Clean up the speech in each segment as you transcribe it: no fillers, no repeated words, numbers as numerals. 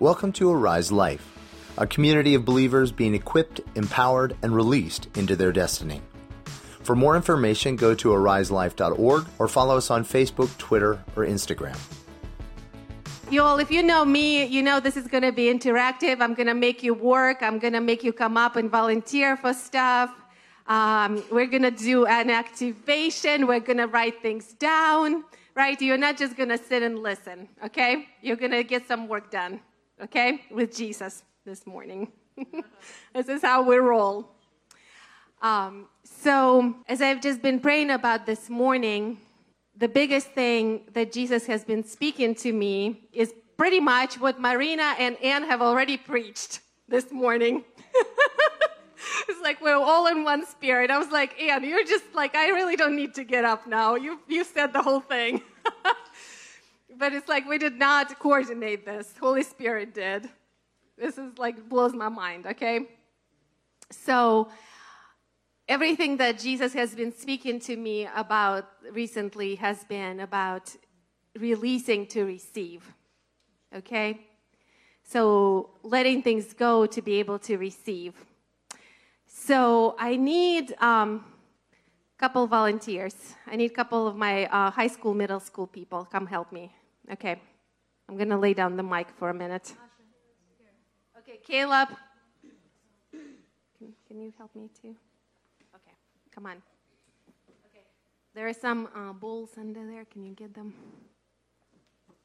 Welcome to Arise Life, a community of believers being equipped, empowered, and released into their destiny. For more information, go to ariselife.org or follow us on Facebook, Twitter, or Instagram. Y'all, if you know me, you know this is going to be interactive. I'm going to make you work. I'm going to make you come up and volunteer for stuff. We're going to do an activation. We're going to write things down, right? You're not just going to sit and listen, okay? You're going to get some work done, okay, with Jesus this morning. This is how we roll. So as I've just been praying about this morning, the biggest thing that Jesus has been speaking to me is pretty much what Marina and Ann have already preached this morning. It's like we're all in one spirit. I was like, Ann, you're just like, I really don't need to get up now. You said the whole thing. But it's like we did not coordinate this. Holy Spirit did. This is like blows my mind, okay? So everything that Jesus has been speaking to me about recently has been about releasing to receive, okay? So letting things go to be able to receive. So I need a couple volunteers. I need a couple of my high school, middle school people. Come help me, okay? I'm going to lay down the mic for a minute. Okay, Caleb, can you help me too? Come on. Okay. There are some bowls under there. Can you get them? Cool.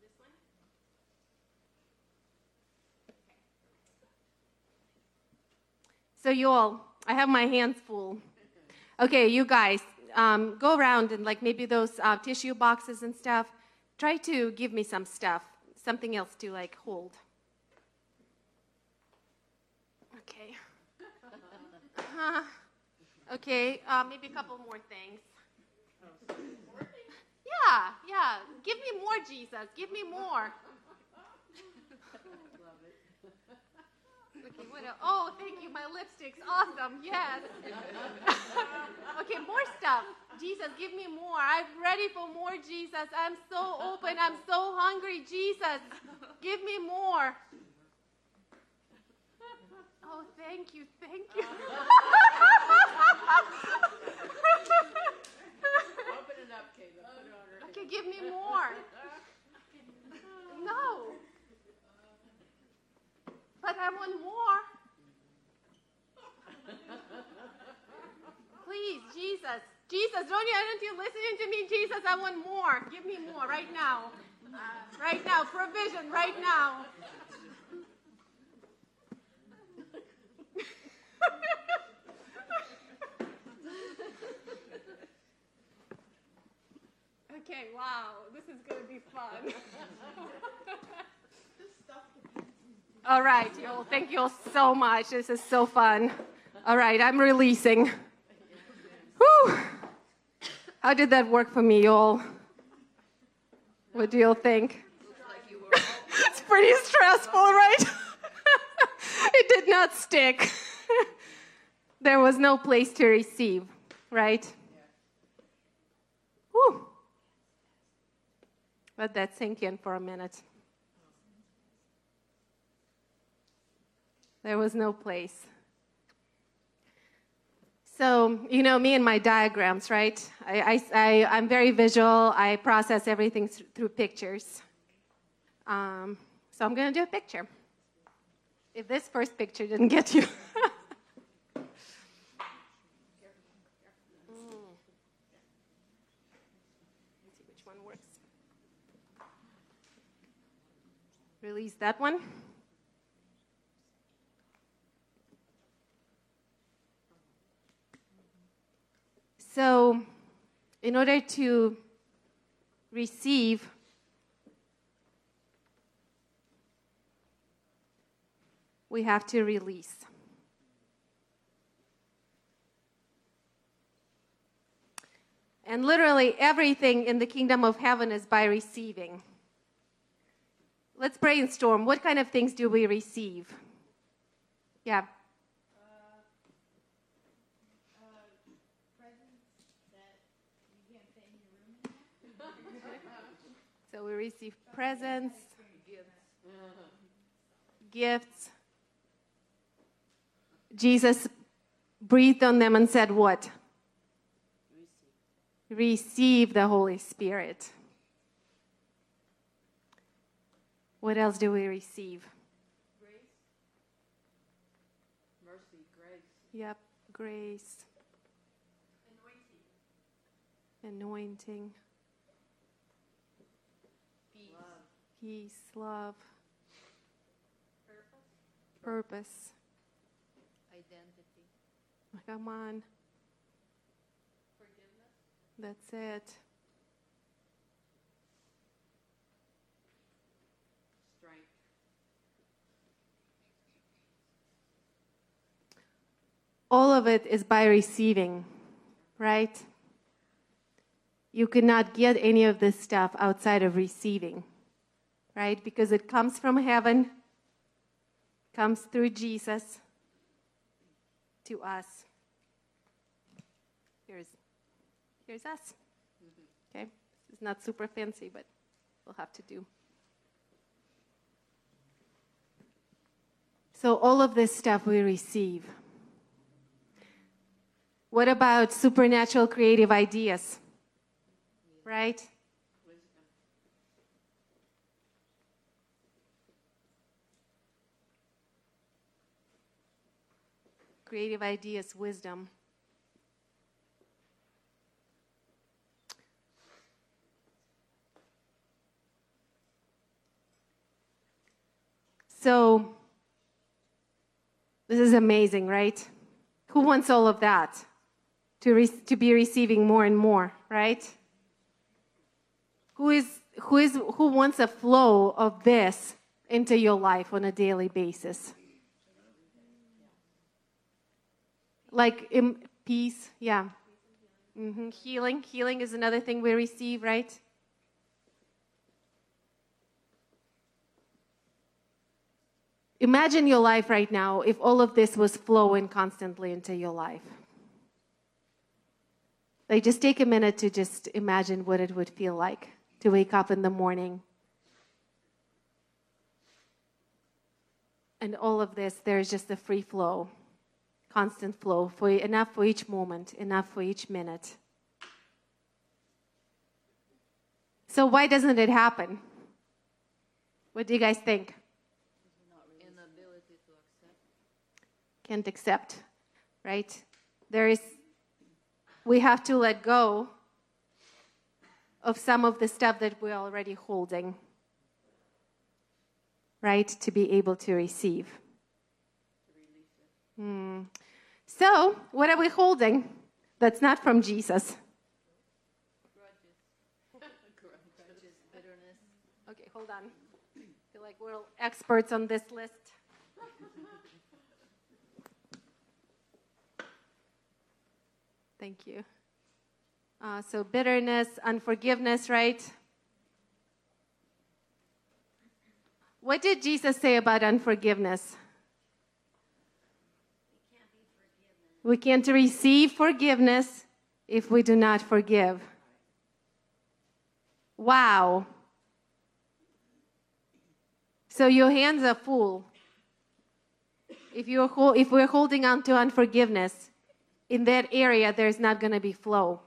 This one? Okay. So you all, I have my hands full. Okay, you guys, go around and like maybe those tissue boxes and stuff. Try to give me some stuff, something else to like hold. Okay. Okay, maybe a couple more things. Yeah. Give me more, Jesus. Give me more. Okay, what else? Oh, thank you. My lipstick's awesome. Yes. Okay, more stuff. Jesus, give me more. I'm ready for more, Jesus. I'm so open. I'm so hungry, Jesus. Give me more. Oh, thank you, thank you. Open it up, Caleb. Put it on her. Okay, give me more. No. But I want more. Please, Jesus. Jesus, aren't you listening to me? Jesus, I want more. Give me more right now. Right now, provision, right now. Okay, wow, this is going to be fun. All right, y'all, thank you all so much. This is so fun. All right, I'm releasing. Whew. How did that work for me, y'all? What do y'all think? It's pretty stressful, right? It did not stick. There was no place to receive, right? Whew. Let that sink in for a minute. There was no place. So, you know, me and my diagrams, right? I'm very visual. I process everything through pictures. So I'm going to do a picture. If this first picture didn't get you. Release that one. So, in order to receive, we have to release. And literally everything in the kingdom of heaven is by receiving. Let's brainstorm. What kind of things do we receive? Yeah. Presents that you can't fit in your room. So we receive presents, gifts. Jesus breathed on them and said what? Receive the Holy Spirit. What else do we receive? Grace. Mercy, grace. Yep, grace. Anointing. Peace. Love. Peace, love. Purpose. Identity. Come on. Forgiveness. That's it. Strength. All of it is by receiving, right? You cannot get any of this stuff outside of receiving, right? Because it comes from heaven, comes through Jesus to us. Here's us. Okay? It's not super fancy, but we'll have to do. So all of this stuff we receive. What about supernatural creative ideas? Right? Creative ideas, wisdom. So, this is amazing, right? Who wants all of that? To be receiving more and more, right? Who wants a flow of this into your life on a daily basis? Like peace, yeah. Mm-hmm. Healing is another thing we receive, right? Imagine your life right now if all of this was flowing constantly into your life. Like, just take a minute to just imagine what it would feel like to wake up in the morning. And all of this, there is just a free flow, constant flow, enough for each moment, enough for each minute. So why doesn't it happen? What do you guys think? Inability to accept. Can't accept, right? We have to let go of some of the stuff that we're already holding, right? To be able to receive. So, what are we holding that's not from Jesus? Grudges, bitterness. Okay, hold on. I feel like we're all experts on this list. Thank you. So bitterness, unforgiveness, right? What did Jesus say about unforgiveness? We can't receive forgiveness if we do not forgive. Wow. So your hands are full. If we're holding on to unforgiveness, in that area, there is not going to be flow.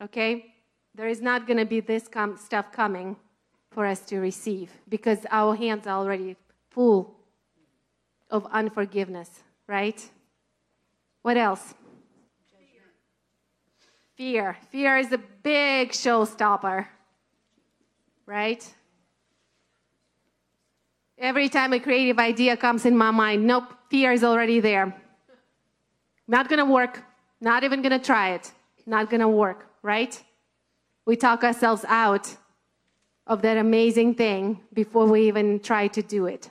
Okay? There is not going to be this stuff coming for us to receive because our hands are already full of unforgiveness, right? What else? Fear. Fear is a big showstopper, right? Every time a creative idea comes in my mind, nope, fear is already there. Not going to work. Not even going to try it. Not going to work, right? We talk ourselves out of that amazing thing before we even try to do it.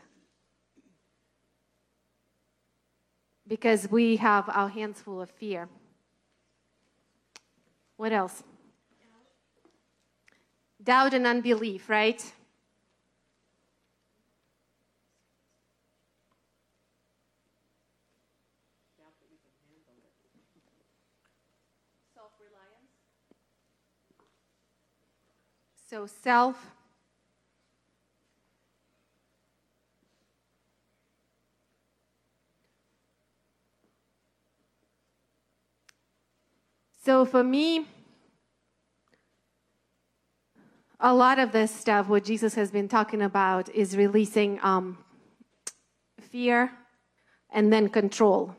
Because we have our hands full of fear. What else? Doubt and unbelief, right? So self, so for me, a lot of this stuff, what Jesus has been talking about, is releasing fear and then control.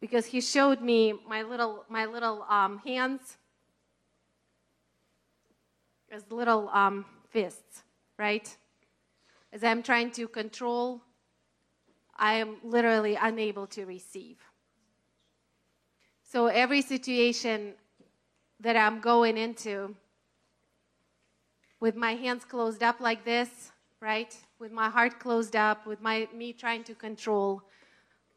Because he showed me my little hands as little fists, right? As I'm trying to control, I am literally unable to receive. So every situation that I'm going into, with my hands closed up like this, right? With my heart closed up, with me trying to control,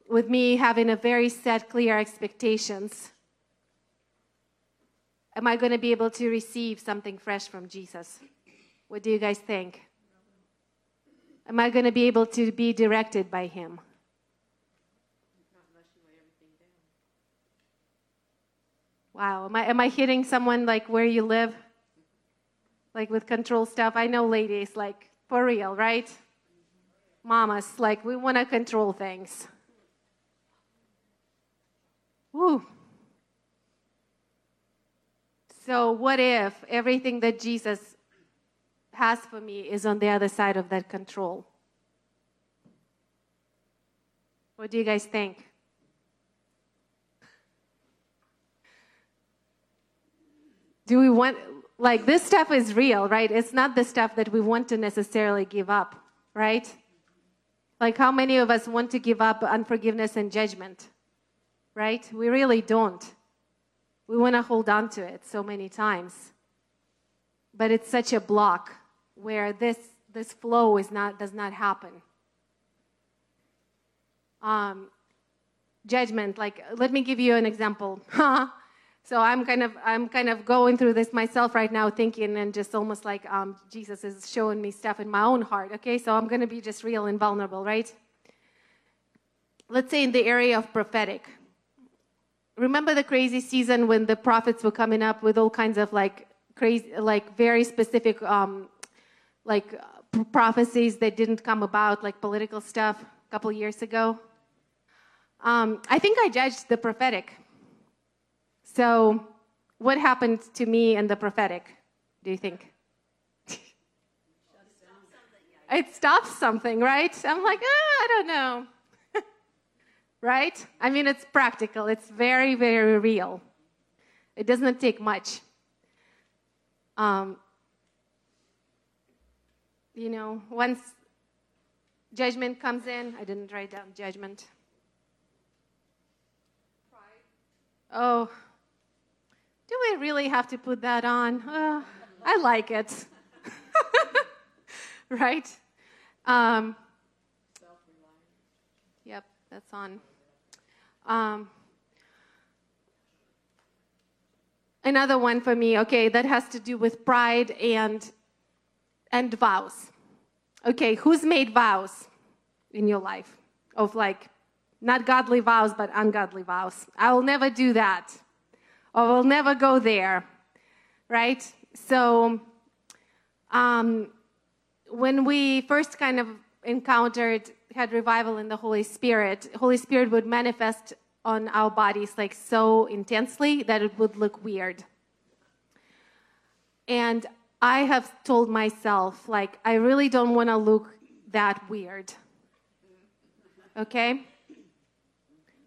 with me having a very set, clear expectations, am I going to be able to receive something fresh from Jesus? What do you guys think? Am I going to be able to be directed by him? Wow, am I hitting someone like where you live? Like with control stuff? I know ladies, like for real, right? Mamas, like we want to control things. Woo. So what if everything that Jesus has for me is on the other side of that control? What do you guys think? Do we want, like, this stuff is real, right? It's not the stuff that we want to necessarily give up, right? Like, how many of us want to give up unforgiveness and judgment, right? We really don't. We want to hold on to it so many times. But it's such a block where this flow does not happen. Judgment, like, let me give you an example. So I'm kind of going through this myself right now, thinking and just almost like Jesus is showing me stuff in my own heart. Okay, so I'm going to be just real and vulnerable, right? Let's say in the area of prophetic. Remember the crazy season when the prophets were coming up with all kinds of like crazy, like very specific, like prophecies that didn't come about, like political stuff a couple years ago. I think I judged the prophetic. So what happened to me and the prophetic, do you think? It stops something, right? I'm like, I don't know. Right? I mean, it's practical. It's very, very real. It doesn't take much. You know, once judgment comes in, I didn't write down judgment. Oh. Do we really have to put that on? Oh, I like it. Right? Yep, that's on. Another one for me, okay, that has to do with pride and vows. Okay, who's made vows in your life? Of like, not godly vows, but ungodly vows. I will never do that. Or we'll never go there, right? So when we first kind of had revival in the Holy Spirit would manifest on our bodies like so intensely that it would look weird. And I have told myself, like, I really don't want to look that weird. Okay?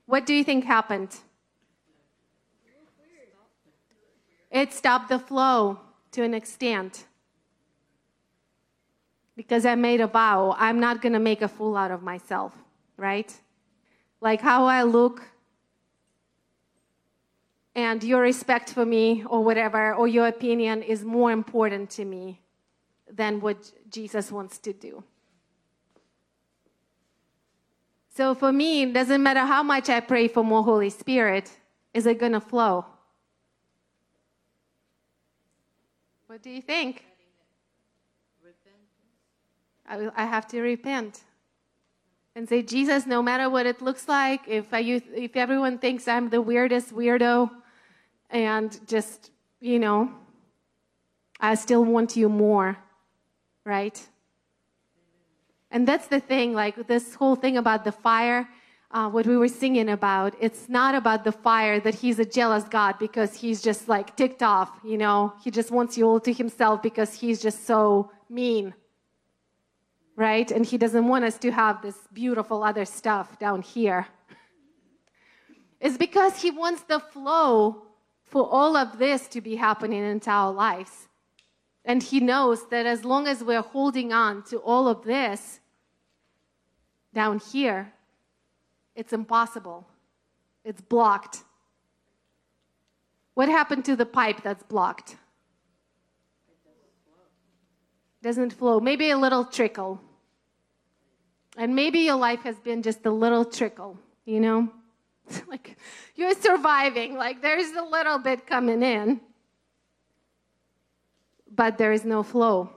What do you think happened? It stopped the flow to an extent because I made a vow. I'm not going to make a fool out of myself, right? Like how I look and your respect for me or whatever or your opinion is more important to me than what Jesus wants to do. So for me, it doesn't matter how much I pray for more Holy Spirit, is it going to flow? What do you think? I have to repent and say, Jesus, no matter what it looks like, if everyone thinks I'm the weirdest weirdo and just, you know, I still want you more, right? And that's the thing, like this whole thing about the fire, what we were singing about, it's not about the fire that he's a jealous God because he's just like ticked off, you know. He just wants you all to himself because he's just so mean, right? And he doesn't want us to have this beautiful other stuff down here. It's because he wants the flow for all of this to be happening in our lives. And he knows that as long as we're holding on to all of this down here, it's impossible. It's blocked. What happened to the pipe that's blocked? It doesn't flow. Maybe a little trickle. And maybe your life has been just a little trickle, you know? Like, you're surviving. Like, there's a little bit coming in. But there is no flow,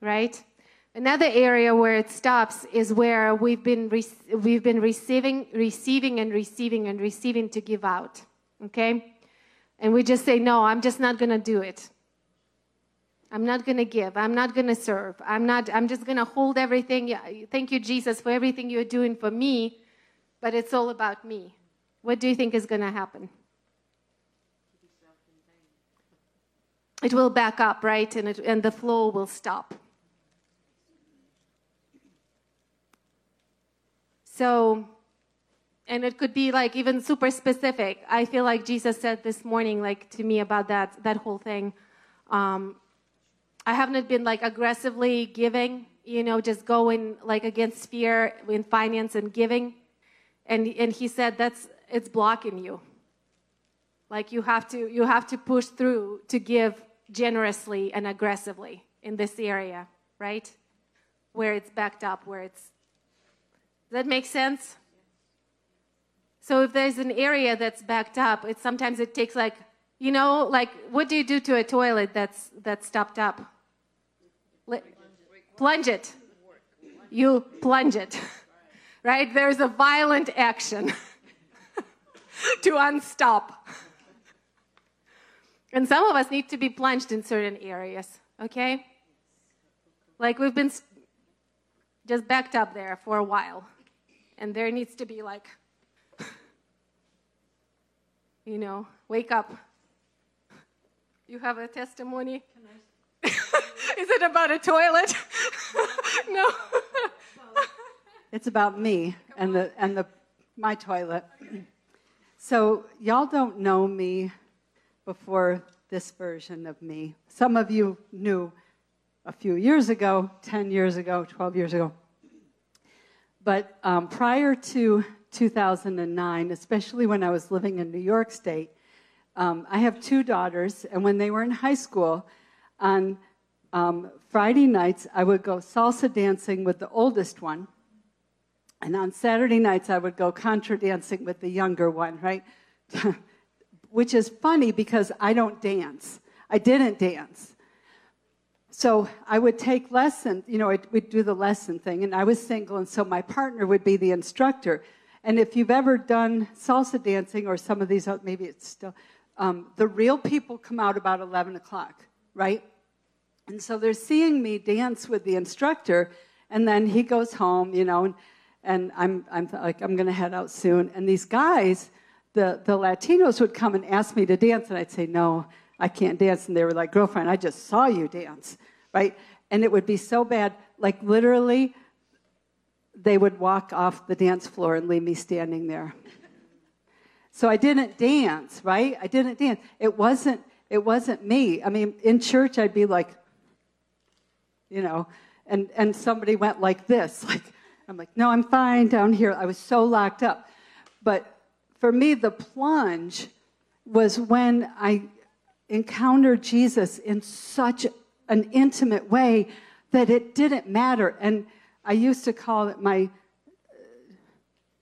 right? Another area where it stops is where we've been receiving to give out, okay? And we just say, no, I'm just not going to do it. I'm not going to give. I'm not going to serve. I'm just going to hold everything. Thank you, Jesus, for everything you're doing for me, but it's all about me. What do you think is going to happen? It will back up, right? And the flow will stop. So, and it could be like even super specific. I feel like Jesus said this morning, like to me about that whole thing. I haven't been like aggressively giving, you know, just going like against fear in finance and giving. And he said it's blocking you. Like you have to push through to give generously and aggressively in this area, right? Where it's backed up, Does that make sense? So if there's an area that's backed up, sometimes it takes like, you know, like what do you do to a toilet that's stopped up? Plunge it. You plunge it, right? There's a violent action to unstop. And some of us need to be plunged in certain areas, okay? Like we've been just backed up there for a while. And there needs to be like, you know, wake up. You have a testimony? Is it about a toilet? No. It's about me and my toilet. So y'all don't know me before this version of me. Some of you knew a few years ago, 10 years ago, 12 years ago. But prior to 2009, especially when I was living in New York State, I have two daughters, and when they were in high school, on Friday nights, I would go salsa dancing with the oldest one, and on Saturday nights, I would go contra dancing with the younger one, right? Which is funny because I don't dance. I didn't dance. So I would take lessons, you know, I would do the lesson thing, and I was single, and so my partner would be the instructor. And if you've ever done salsa dancing or some of these, maybe it's still, the real people come out about 11 o'clock, right? And so they're seeing me dance with the instructor, and then he goes home, you know, and I'm like, I'm going to head out soon. And these guys... The Latinos would come and ask me to dance, and I'd say, no, I can't dance. And they were like, girlfriend, I just saw you dance, right? And it would be so bad, like literally, they would walk off the dance floor and leave me standing there. So I didn't dance, right? I didn't dance. It wasn't me. I mean, in church, I'd be like, you know, and somebody went like this. Like, I'm like, no, I'm fine down here. I was so locked up. But... for me, the plunge was when I encountered Jesus in such an intimate way that it didn't matter. And I used to call it my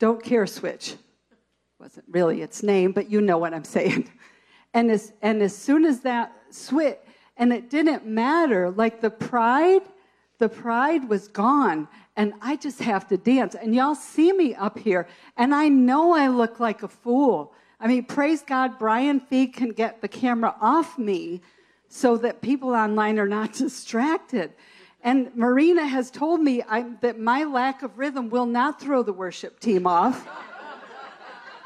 don't care switch. It wasn't really its name, but you know what I'm saying. And as soon as that switch, and it didn't matter, like the pride was gone. And I just have to dance. And y'all see me up here. And I know I look like a fool. I mean, praise God, Brian Fee can get the camera off me so that people online are not distracted. And Marina has told me that my lack of rhythm will not throw the worship team off.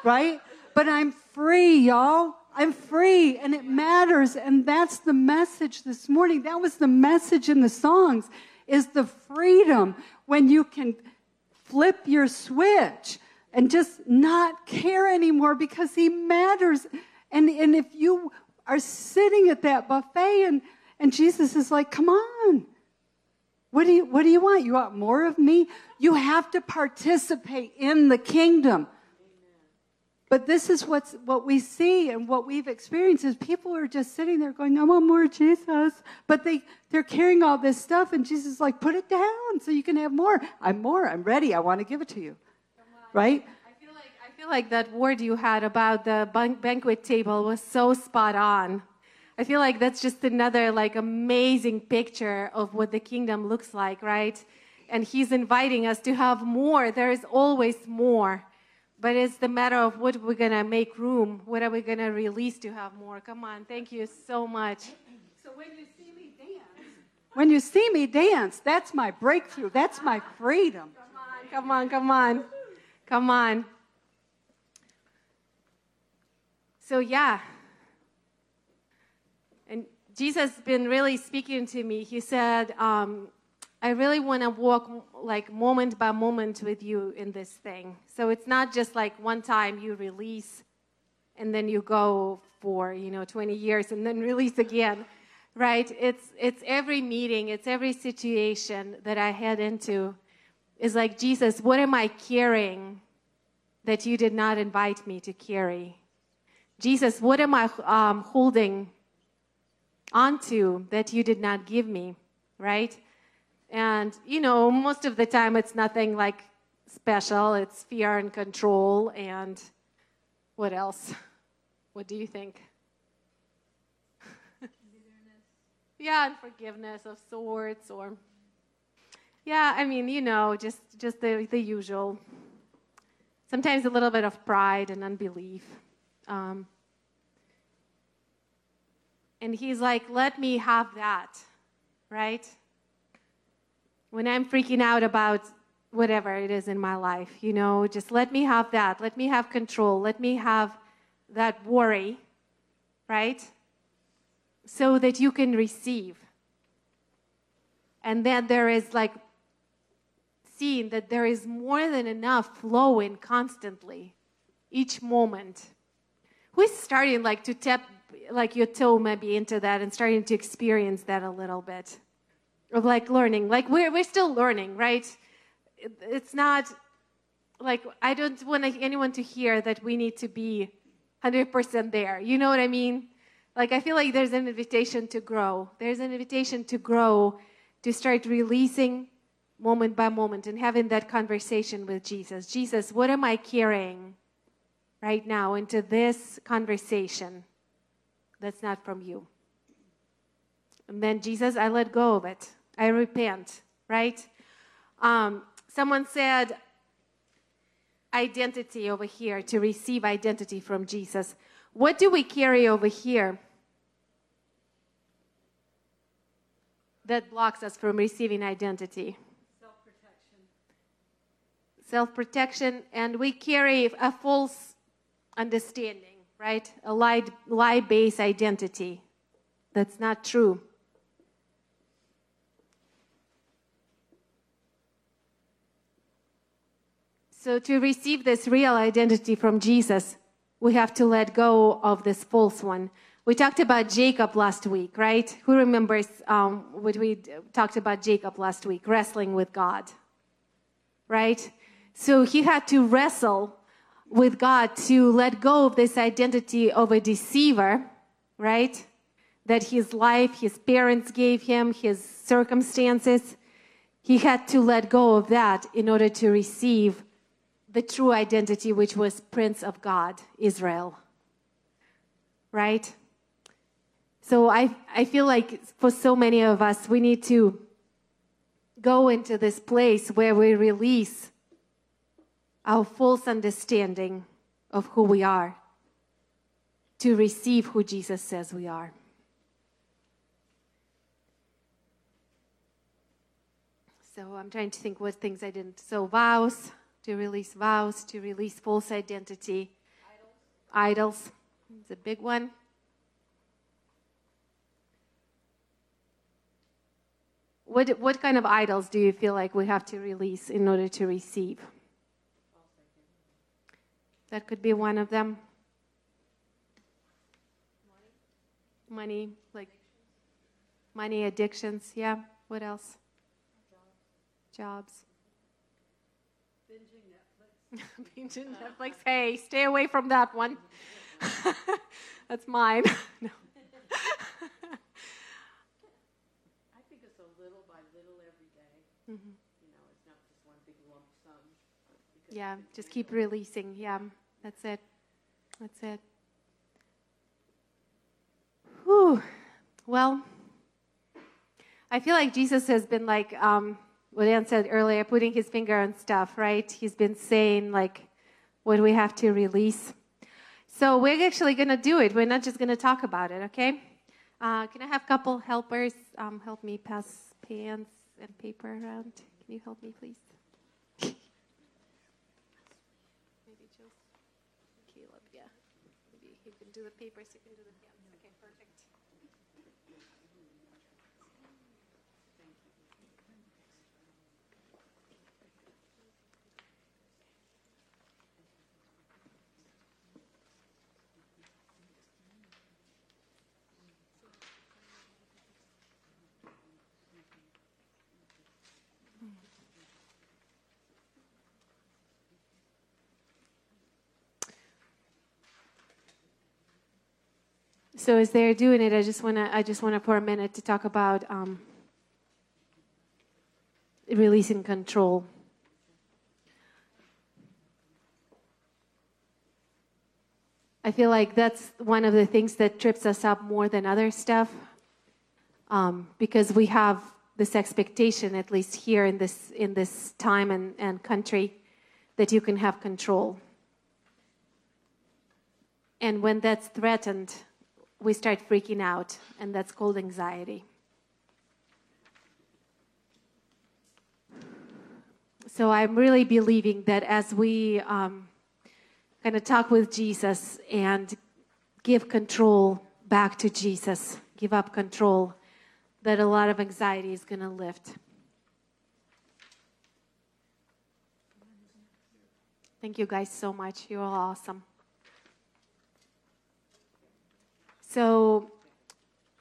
Right? But I'm free, y'all. I'm free, and it matters. And that's the message this morning. That was the message in the songs, is the freedom when you can flip your switch and just not care anymore because he matters. And if you are sitting at that buffet and Jesus is like, come on, what do you want? You want more of me? You have to participate in the kingdom. But this is what we see and what we've experienced is people are just sitting there going, I want more, Jesus. But they're carrying all this stuff, and Jesus is like, put it down so you can have more. I'm more. I'm ready. I want to give it to you. Right? I feel like that word you had about the banquet table was so spot on. I feel like that's just another like amazing picture of what the kingdom looks like, right? And he's inviting us to have more. There is always more. But it's the matter of what we're going to make room, what are we going to release to have more. Come on, thank you so much. So when you see me dance, that's my breakthrough. That's my freedom. Come on. So, yeah. And Jesus has been really speaking to me. He said, I really want to walk like moment by moment with you in this thing. So it's not just like one time you release and then you go for, 20 years and then release again, right? It's every meeting, it's every situation that I head into is like, Jesus, what am I carrying that you did not invite me to carry? Jesus, what am I holding onto that you did not give me, right? And, most of the time it's nothing like special. It's fear and control and what else? What do you think? Yeah, and forgiveness of sorts or... Yeah, just the usual. Sometimes a little bit of pride and unbelief. And he's like, let me have that, right? When I'm freaking out about whatever it is in my life, just let me have that. Let me have control. Let me have that worry, right? So that you can receive. And then there is like seeing that there is more than enough flowing constantly, each moment. Who's starting like to tap like your toe maybe into that and starting to experience that a little bit? Of like learning, like we're still learning, right? It's not like I don't want anyone to hear that we need to be 100% there. You know what I mean? Like I feel like there's an invitation to grow. There's an invitation to grow, to start releasing moment by moment and having that conversation with Jesus. Jesus, what am I carrying right now into this conversation that's not from you? And then Jesus, I let go of it. I repent, right? Someone said identity over here, to receive identity from Jesus. What do we carry over here that blocks us from receiving identity? Self-protection, and we carry a false understanding, right? A lie-based identity that's not true. So to receive this real identity from Jesus, we have to let go of this false one. We talked about Jacob last week, right? Who remembers what we talked about Jacob last week? Wrestling with God, right? So he had to wrestle with God to let go of this identity of a deceiver, right? That his life, his parents gave him, his circumstances. He had to let go of that in order to receive the true identity, which was Prince of God, Israel, right? So I feel like for so many of us, we need to go into this place where we release our false understanding of who we are to receive who Jesus says we are. So I'm trying to think what things I didn't. So vows, to release false identity. Idols is a big one. What kind of idols do you feel like we have to release in order to receive? That could be one of them. Money, like money addictions. Yeah. What else? Jobs. Binging Netflix. Hey, stay away from that one. That's mine. No. Mm-hmm. You know, it's not just one big lump sum. Yeah, just keep releasing. Yeah, that's it. That's it. Whew. Well, I feel like Jesus has been like, what Ann said earlier, putting his finger on stuff, right? He's been saying like what we have to release. So we're actually going to do it. We're not just going to talk about it, okay? Can I have a couple helpers help me pass pans and paper around? Can you help me, please? Maybe Jules? Caleb, yeah. Maybe he can do the papers, you can do the pans. Okay, perfect. So as they're doing it, I just wanna for a minute to talk about releasing control. I feel like that's one of the things that trips us up more than other stuff, because we have this expectation, at least here in this time and country, that you can have control. And when that's threatened, we start freaking out, and that's called anxiety. So I'm really believing that as we kind of talk with Jesus and give control back to Jesus, give up control, that a lot of anxiety is going to lift. Thank you guys so much. You're all awesome. So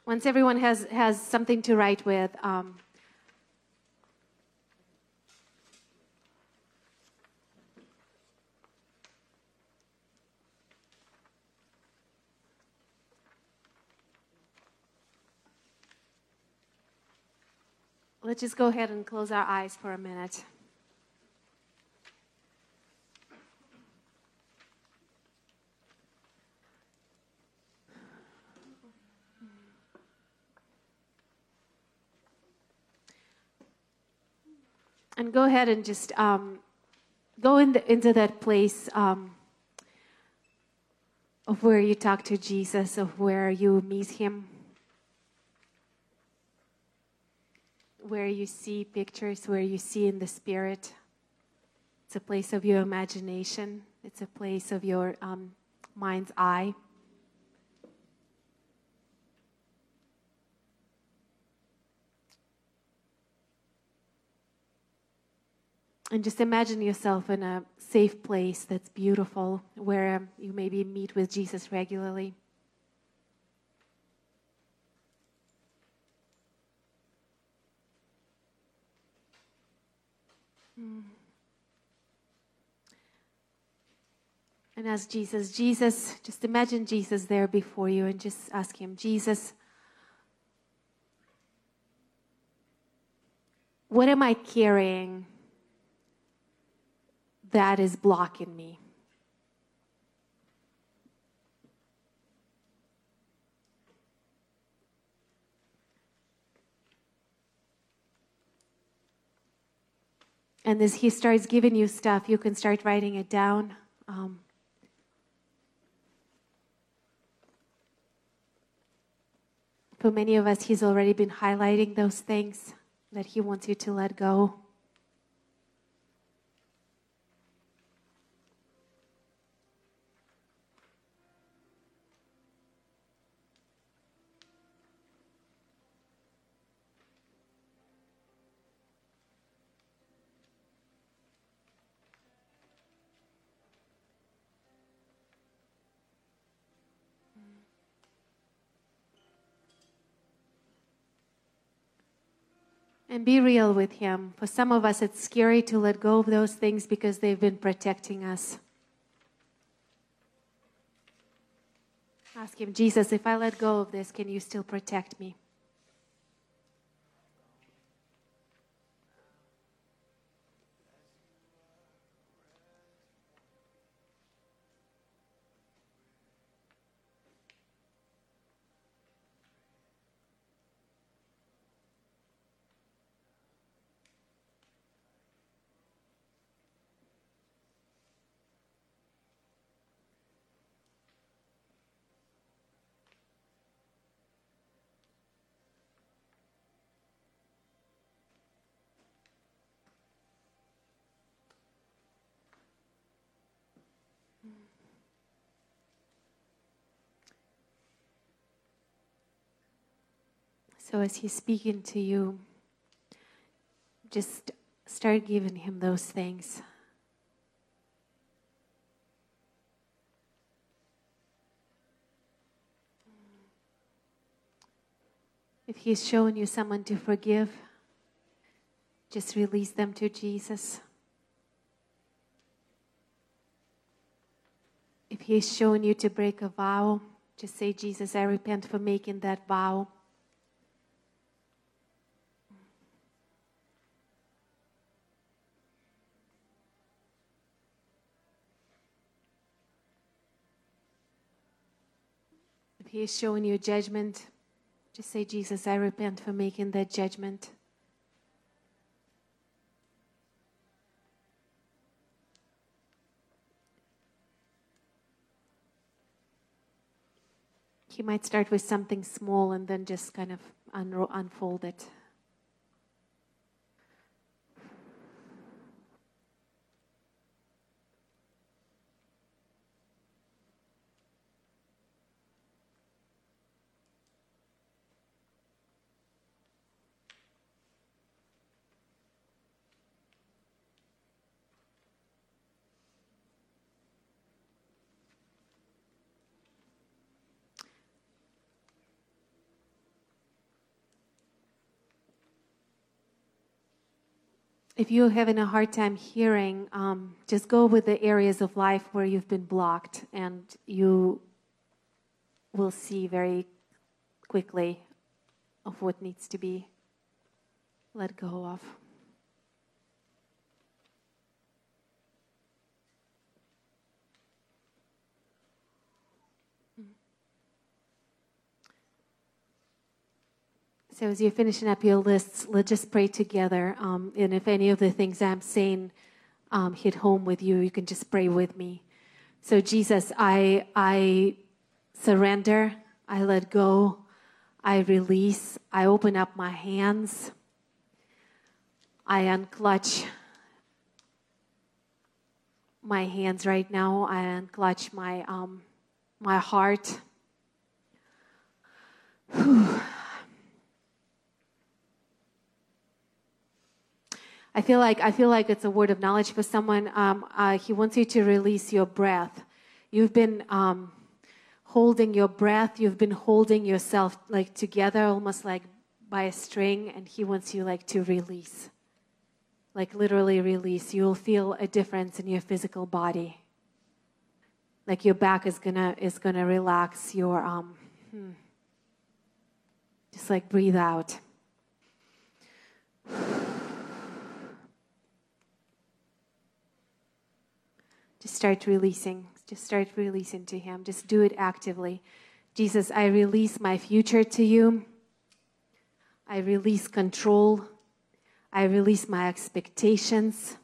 once everyone has something to write with, let's just go ahead and close our eyes for a minute. And go ahead and just go into that place of where you talk to Jesus, of where you meet him, where you see pictures, where you see in the spirit. It's a place of your imagination. It's a place of your mind's eye. And just imagine yourself in a safe place that's beautiful, where you maybe meet with Jesus regularly. And ask Jesus, just imagine Jesus there before you and just ask him, Jesus, what am I carrying that is blocking me? And as he starts giving you stuff, you can start writing it down. For many of us, he's already been highlighting those things. that he wants you to let go. And be real with him. For some of us, it's scary to let go of those things because they've been protecting us. Ask him, Jesus, if I let go of this, can you still protect me? So as he's speaking to you, just start giving him those things. If he's shown you someone to forgive, just release them to Jesus. If he's shown you to break a vow, just say, Jesus, I repent for making that vow. He is showing you judgment. Just say, Jesus, I repent for making that judgment. He might start with something small and then just kind of unfold it. If you're having a hard time hearing, just go with the areas of life where you've been blocked, and you will see very quickly of what needs to be let go of. So as you're finishing up your lists, let's just pray together. And if any of the things I'm saying hit home with you, you can just pray with me. So Jesus, I surrender, I let go, I release, I open up my hands, I unclutch my hands right now, I unclutch my my heart. Whew. I feel like it's a word of knowledge for someone. He wants you to release your breath. You've been holding your breath. You've been holding yourself like together, almost like by a string, and he wants you like to release, like literally release. You'll feel a difference in your physical body. Like your back is gonna relax. Your just like breathe out. Just start releasing. Just start releasing to him. Just do it actively. Jesus, I release my future to you. I release control. I release my expectations.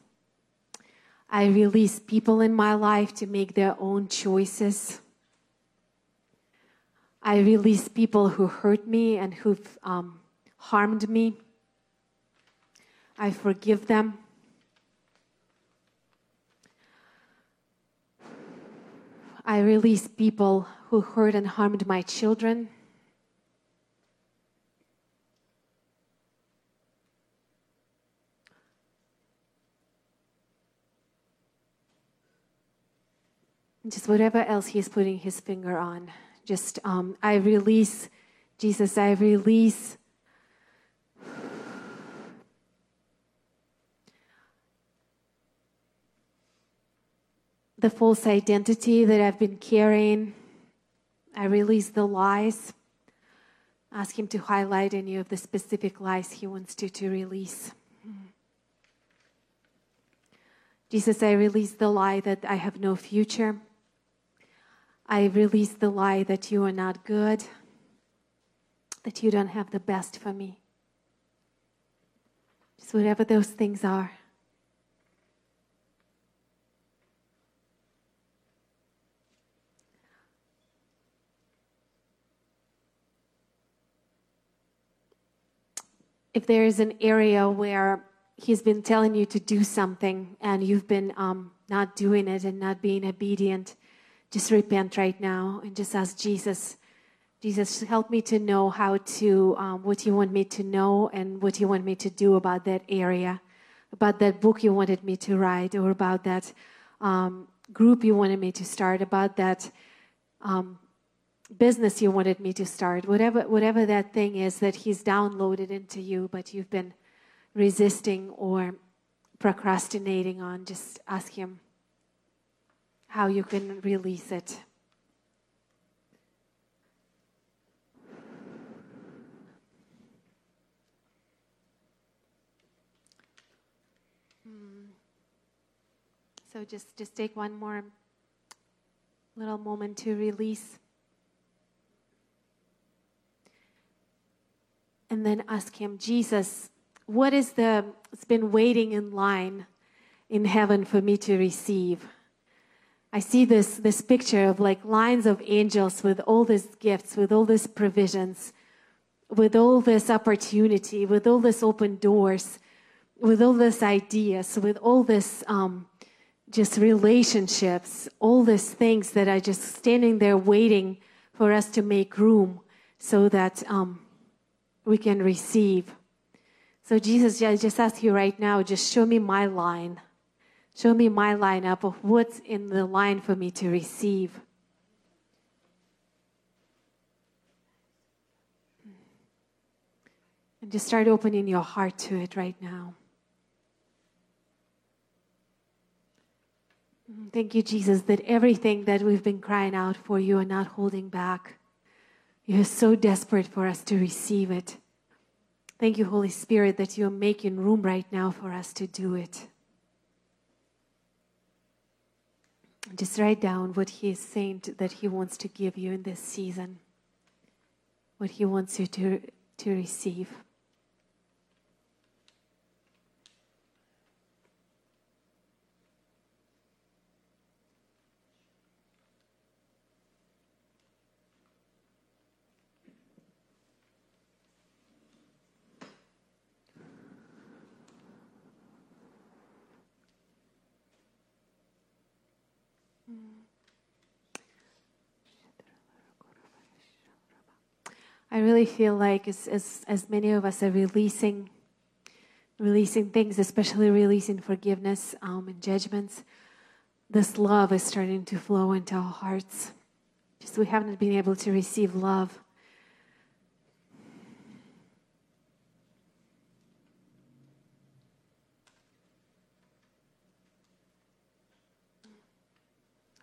I release people in my life to make their own choices. I release people who hurt me and who've harmed me. I forgive them. I release people who hurt and harmed my children. Just whatever else he's putting his finger on. Just, I release, Jesus, I release the false identity that I've been carrying. I release the lies. Ask him to highlight any of the specific lies he wants to release. Jesus, I release the lie that I have no future. I release the lie that you are not good, that you don't have the best for me. Just whatever those things are. If there is an area where he's been telling you to do something and you've been not doing it and not being obedient, just repent right now and just ask Jesus, Jesus, help me to know how to, what you want me to know and what you want me to do about that area, about that book you wanted me to write, or about that group you wanted me to start, about that business you wanted me to start, whatever that thing is that he's downloaded into you, but you've been resisting or procrastinating on. Just ask him how you can release it. So just take one more little moment to release. And then ask him, Jesus, what is it's been waiting in line in heaven for me to receive? I see this picture of like lines of angels with all these gifts, with all these provisions, with all this opportunity, with all this open doors, with all these ideas, with all this just relationships, all these things that are just standing there waiting for us to make room so that we can receive. So Jesus, I just ask you right now, just show me my line. Show me my lineup of what's in the line for me to receive. And just start opening your heart to it right now. Thank you, Jesus, that everything that we've been crying out for, you are not holding back. You're so desperate for us to receive it. Thank you, Holy Spirit, that you're making room right now for us to do it. Just write down what he is saying that he wants to give you in this season, what he wants you to receive. I really feel like as many of us are releasing things, especially releasing forgiveness and judgments, this love is starting to flow into our hearts. Just we haven't been able to receive love.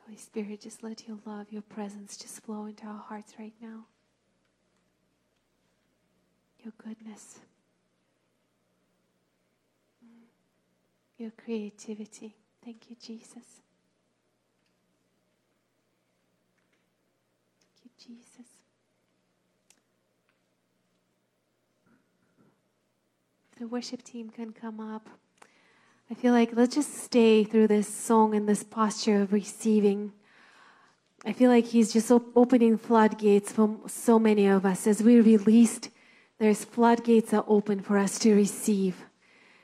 Holy Spirit, just let your love, your presence just flow into our hearts right now. Your goodness, your creativity. Thank you, Jesus. Thank you, Jesus. The worship team can come up. I feel like let's just stay through this song and this posture of receiving. I feel like he's just opening floodgates for so many of us. As we released, there's floodgates are open for us to receive.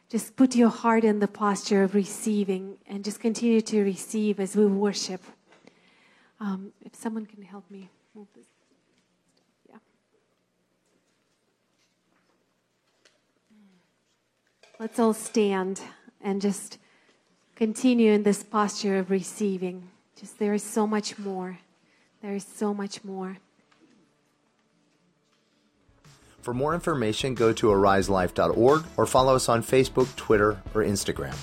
Just put your heart in the posture of receiving and just continue to receive as we worship. If someone can help me move this. Yeah. Let's all stand and just continue in this posture of receiving. Just there is so much more. There is so much more. For more information, go to ariselife.org or follow us on Facebook, Twitter, or Instagram.